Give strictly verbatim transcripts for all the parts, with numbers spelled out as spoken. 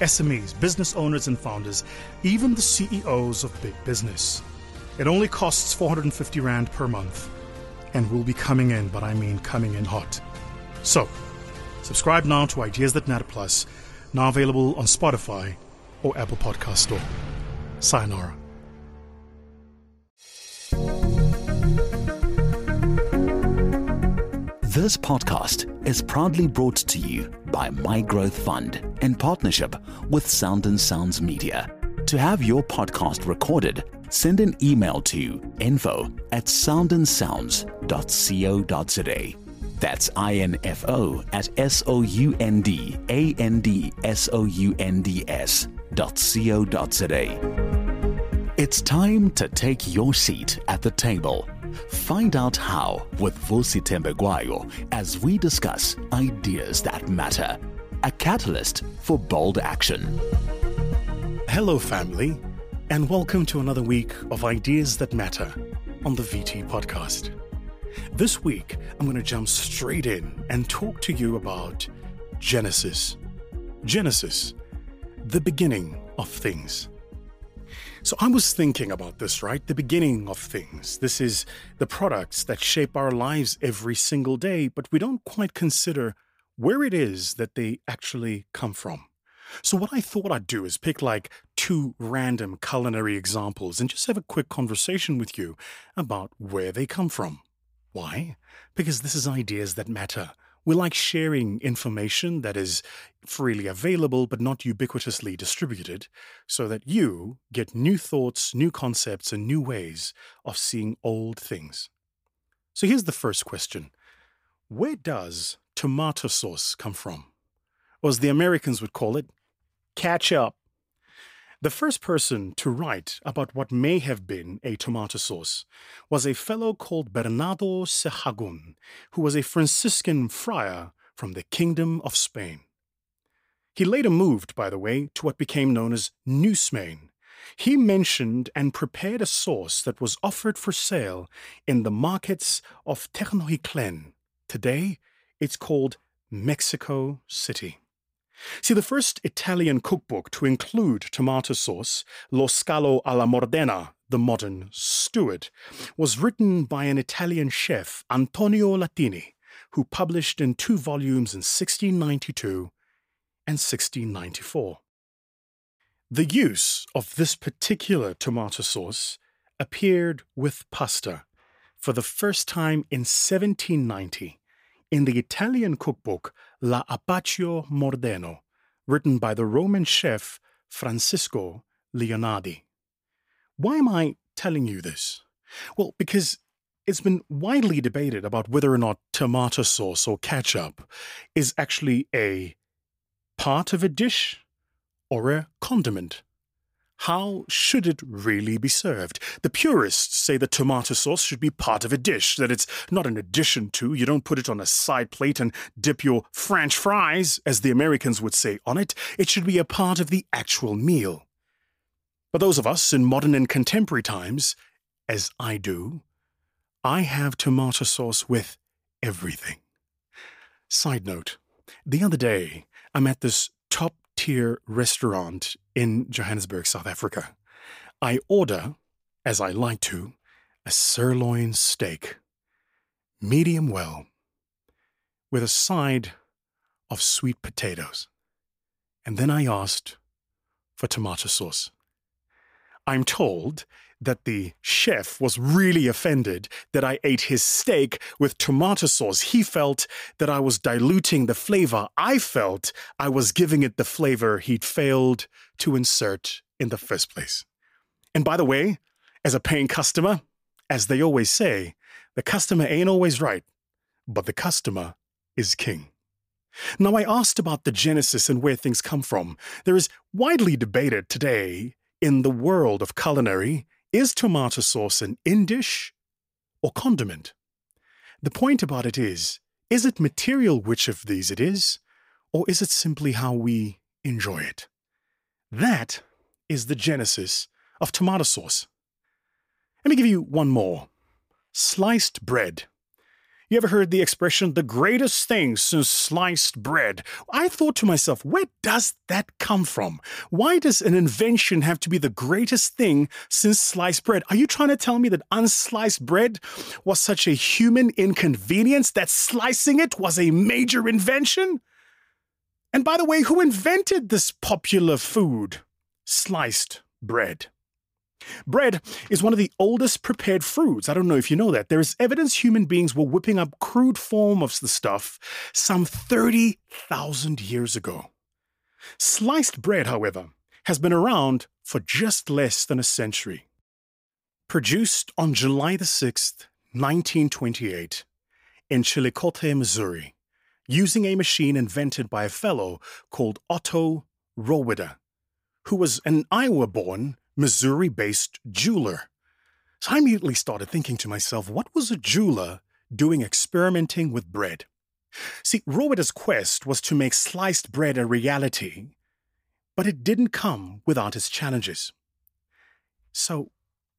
S M Es, business owners and founders, even the C E Os of big business. It only costs four hundred fifty rand per month and will be coming in, but I mean coming in hot. So, subscribe now to Ideas That Matter Plus, now available on Spotify or Apple Podcast Store. Sayonara. This podcast is proudly brought to you by My Growth Fund in partnership with Sound and Sounds Media. To have your podcast recorded, send an email to info at sound and sounds dot co dot za. That's info at soundandsounds dot co dot za. It's time to take your seat at the table. Find out how with Vusi Thembekwayo as we discuss ideas that matter. A catalyst for bold action. Hello, family, and welcome to another week of Ideas That Matter on the V T podcast. This week, I'm going to jump straight in and talk to you about Genesis. Genesis, the beginning of things. So I was thinking about this, right? The beginning of things. This is the products that shape our lives every single day, but we don't quite consider where it is that they actually come from. So what I thought I'd do is pick like two random culinary examples and just have a quick conversation with you about where they come from. Why? Because this is Ideas That Matter. We like sharing information that is freely available but not ubiquitously distributed so that you get new thoughts, new concepts, and new ways of seeing old things. So here's the first question. Where does tomato sauce come from? Or as the Americans would call it, ketchup. The first person to write about what may have been a tomato sauce was a fellow called Bernardo Sahagún, who was a Franciscan friar from the Kingdom of Spain. He later moved, by the way, to what became known as New Spain. He mentioned and prepared a sauce that was offered for sale in the markets of Tenochtitlan. Today, it's called Mexico City. See, the first Italian cookbook to include tomato sauce, Lo Scalco alla Moderna, the modern steward, was written by an Italian chef, Antonio Latini, who published in two volumes in sixteen ninety-two and sixteen ninety-four. The use of this particular tomato sauce appeared with pasta for the first time in seventeen ninety in the Italian cookbook La Apaccio Mordeno, written by the Roman chef Francesco Leonardi. Why am I telling you this? Well, because it's been widely debated about whether or not tomato sauce or ketchup is actually a part of a dish or a condiment. How should it really be served? The purists say the tomato sauce should be part of a dish, that it's not an addition to. You don't put it on a side plate and dip your French fries, as the Americans would say, on it. It should be a part of the actual meal. But those of us in modern and contemporary times, as I do, I have tomato sauce with everything. Side note, the other day, I'm at this top tier restaurant in Johannesburg, South Africa. I order, as I like to, a sirloin steak, medium well, with a side of sweet potatoes. And then I asked for tomato sauce. I'm told that the chef was really offended that I ate his steak with tomato sauce. He felt that I was diluting the flavor. I felt I was giving it the flavor he'd failed to insert in the first place. And by the way, as a paying customer, as they always say, the customer ain't always right, but the customer is king. Now, I asked about the genesis and where things come from. There is widely debated today in the world of culinary, is tomato sauce an in-dish or condiment? The point about it is, is it material which of these it is, or is it simply how we enjoy it? That is the genesis of tomato sauce. Let me give you one more. Sliced bread. You ever heard the expression, the greatest thing since sliced bread? I thought to myself, where does that come from? Why does an invention have to be the greatest thing since sliced bread? Are you trying to tell me that unsliced bread was such a human inconvenience that slicing it was a major invention? And by the way, who invented this popular food? Sliced bread. Bread is one of the oldest prepared foods. I don't know if you know that. There is evidence human beings were whipping up crude form of the stuff some thirty thousand years ago. Sliced bread, however, has been around for just less than a century. Produced on July the sixth, nineteen twenty-eight, in Chillicothe, Missouri, using a machine invented by a fellow called Otto Rohwedder, who was an Iowa-born, Missouri-based jeweler. So I immediately started thinking to myself, what was a jeweler doing experimenting with bread? See, Rohwedder's quest was to make sliced bread a reality, but it didn't come without its challenges. So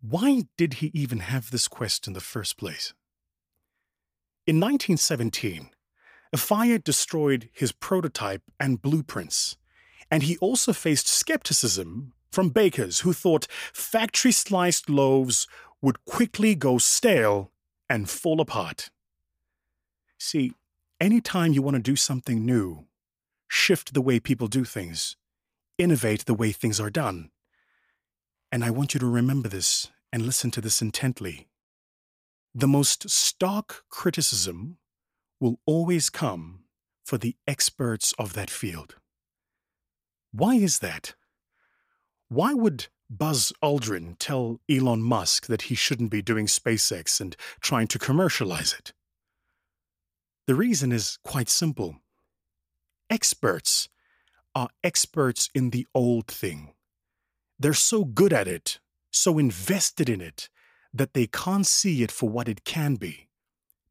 why did he even have this quest in the first place? In nineteen seventeen, a fire destroyed his prototype and blueprints, and he also faced skepticism from bakers who thought factory-sliced loaves would quickly go stale and fall apart. See, anytime you want to do something new, shift the way people do things, innovate the way things are done. And I want you to remember this and listen to this intently. The most stark criticism will always come for the experts of that field. Why is that? Why would Buzz Aldrin tell Elon Musk that he shouldn't be doing SpaceX and trying to commercialize it? The reason is quite simple. Experts are experts in the old thing. They're so good at it, so invested in it, that they can't see it for what it can be.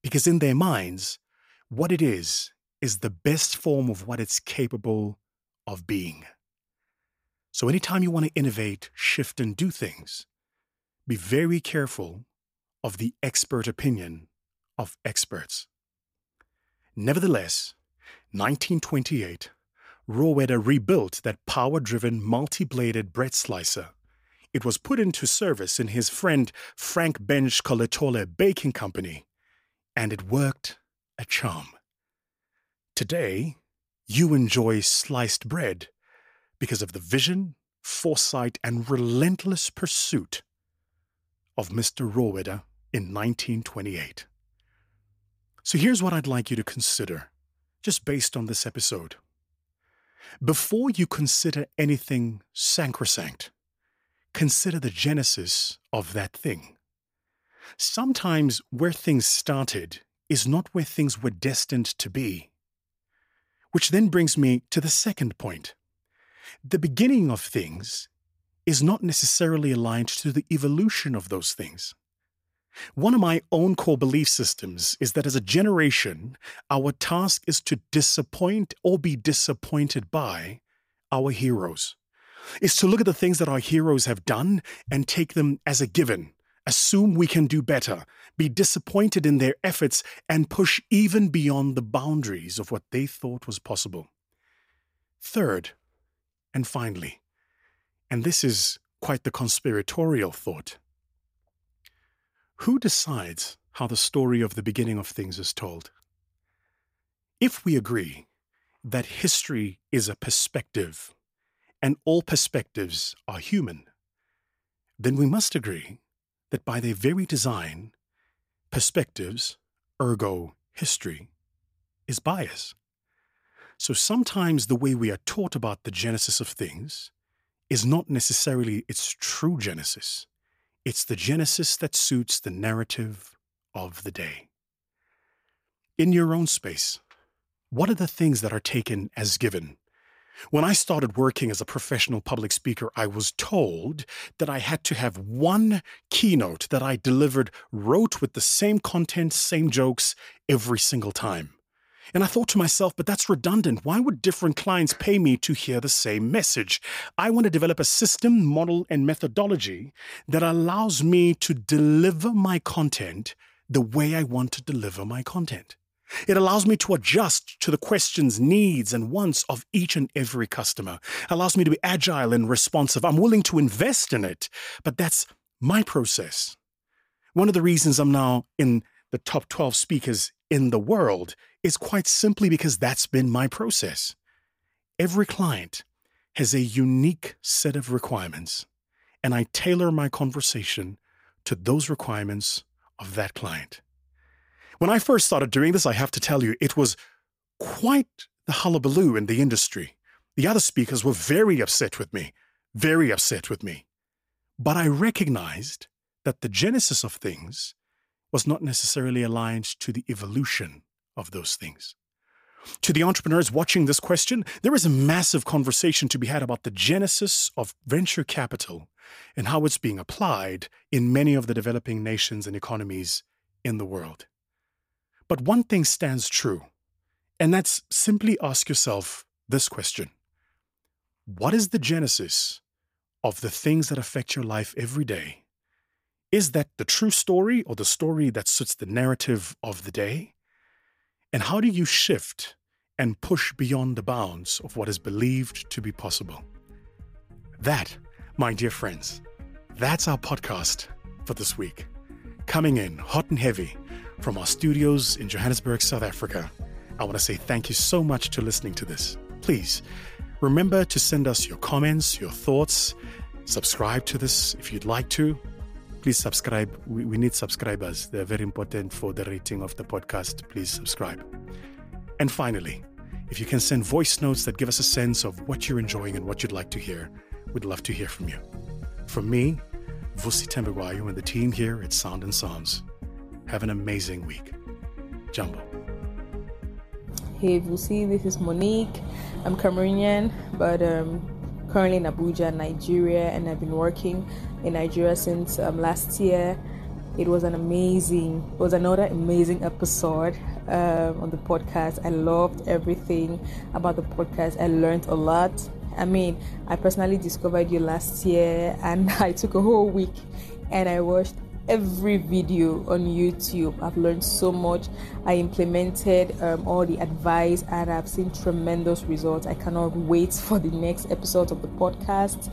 Because in their minds, what it is is the best form of what it's capable of being. So anytime you want to innovate, shift, and do things, be very careful of the expert opinion of experts. Nevertheless, nineteen twenty-eight, Rohwedder rebuilt that power-driven, multi-bladed bread slicer. It was put into service in his friend Frank Bench Coletole Baking Company, and it worked a charm. Today, you enjoy sliced bread because of the vision, foresight, and relentless pursuit of Mister Rohwedder in nineteen twenty-eight. So here's what I'd like you to consider, just based on this episode. Before you consider anything sacrosanct, consider the genesis of that thing. Sometimes where things started is not where things were destined to be. Which then brings me to the second point. The beginning of things is not necessarily aligned to the evolution of those things. One of my own core belief systems is that as a generation, our task is to disappoint or be disappointed by our heroes. It's to look at the things that our heroes have done and take them as a given, assume we can do better, be disappointed in their efforts, and push even beyond the boundaries of what they thought was possible. Third, and finally, and this is quite the conspiratorial thought, who decides how the story of the beginning of things is told? If we agree that history is a perspective and all perspectives are human, then we must agree that by their very design, perspectives, ergo history, is bias. So sometimes the way we are taught about the genesis of things is not necessarily its true genesis. It's the genesis that suits the narrative of the day. In your own space, what are the things that are taken as given? When I started working as a professional public speaker, I was told that I had to have one keynote that I delivered, wrote with the same content, same jokes every single time. And I thought to myself, but that's redundant. Why would different clients pay me to hear the same message? I want to develop a system, model, and methodology that allows me to deliver my content the way I want to deliver my content. It allows me to adjust to the questions, needs, and wants of each and every customer. It allows me to be agile and responsive. I'm willing to invest in it, but that's my process. One of the reasons I'm now in the top twelve speakers in the world is quite simply because that's been my process. Every client has a unique set of requirements, and I tailor my conversation to those requirements of that client. When I first started doing this, I have to tell you, it was quite the hullabaloo in the industry. The other speakers were very upset with me, very upset with me. But I recognized that the genesis of things was not necessarily aligned to the evolution of those things. To the entrepreneurs watching this question, there is a massive conversation to be had about the genesis of venture capital and how it's being applied in many of the developing nations and economies in the world. But one thing stands true, and that's simply ask yourself this question. What is the genesis of the things that affect your life every day? Is that the true story or the story that suits the narrative of the day? And how do you shift and push beyond the bounds of what is believed to be possible? That, my dear friends, that's our podcast for this week. Coming in hot and heavy from our studios in Johannesburg, South Africa, I want to say thank you so much to listening to this. Please remember to send us your comments, your thoughts. Subscribe to this if you'd like to. Please subscribe. We, we need subscribers. They're very important for the rating of the podcast. Please subscribe. And finally, if you can send voice notes that give us a sense of what you're enjoying and what you'd like to hear, we'd love to hear from you. From me, Vusi Thembekwayo, and the team here at Sound and Sounds. Have an amazing week. Jumbo. Hey Vusi, this is Monique. I'm Cameroonian, but um, currently in Abuja, Nigeria, and I've been working in Nigeria since um, last year. It was an amazing, it was another amazing episode um, on the podcast. I loved everything about the podcast. I learned a lot. I mean, I personally discovered you last year, and I took a whole week and I watched every video on YouTube. I've learned so much. I implemented um, all the advice, and I've seen tremendous results. I cannot wait for the next episode of the podcast.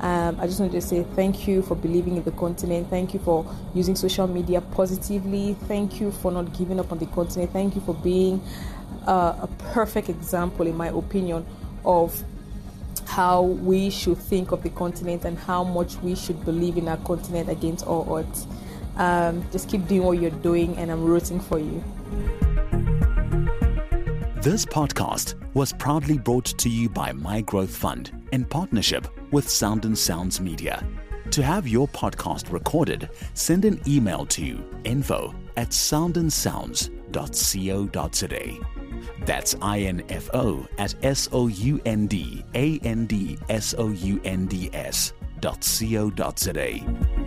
Um, I just want to say thank you for believing in the continent. Thank you for using social media positively. Thank you for not giving up on the continent. Thank you for being uh, a perfect example, in my opinion, of how we should think of the continent and how much we should believe in our continent against all odds. Um, just keep doing what you're doing, and I'm rooting for you. This podcast was proudly brought to you by My Growth Fund in partnership with Sound and Sounds Media. To have your podcast recorded, send an email to info at soundandsounds.co.za. That's info at soundandsounds dot co dot za.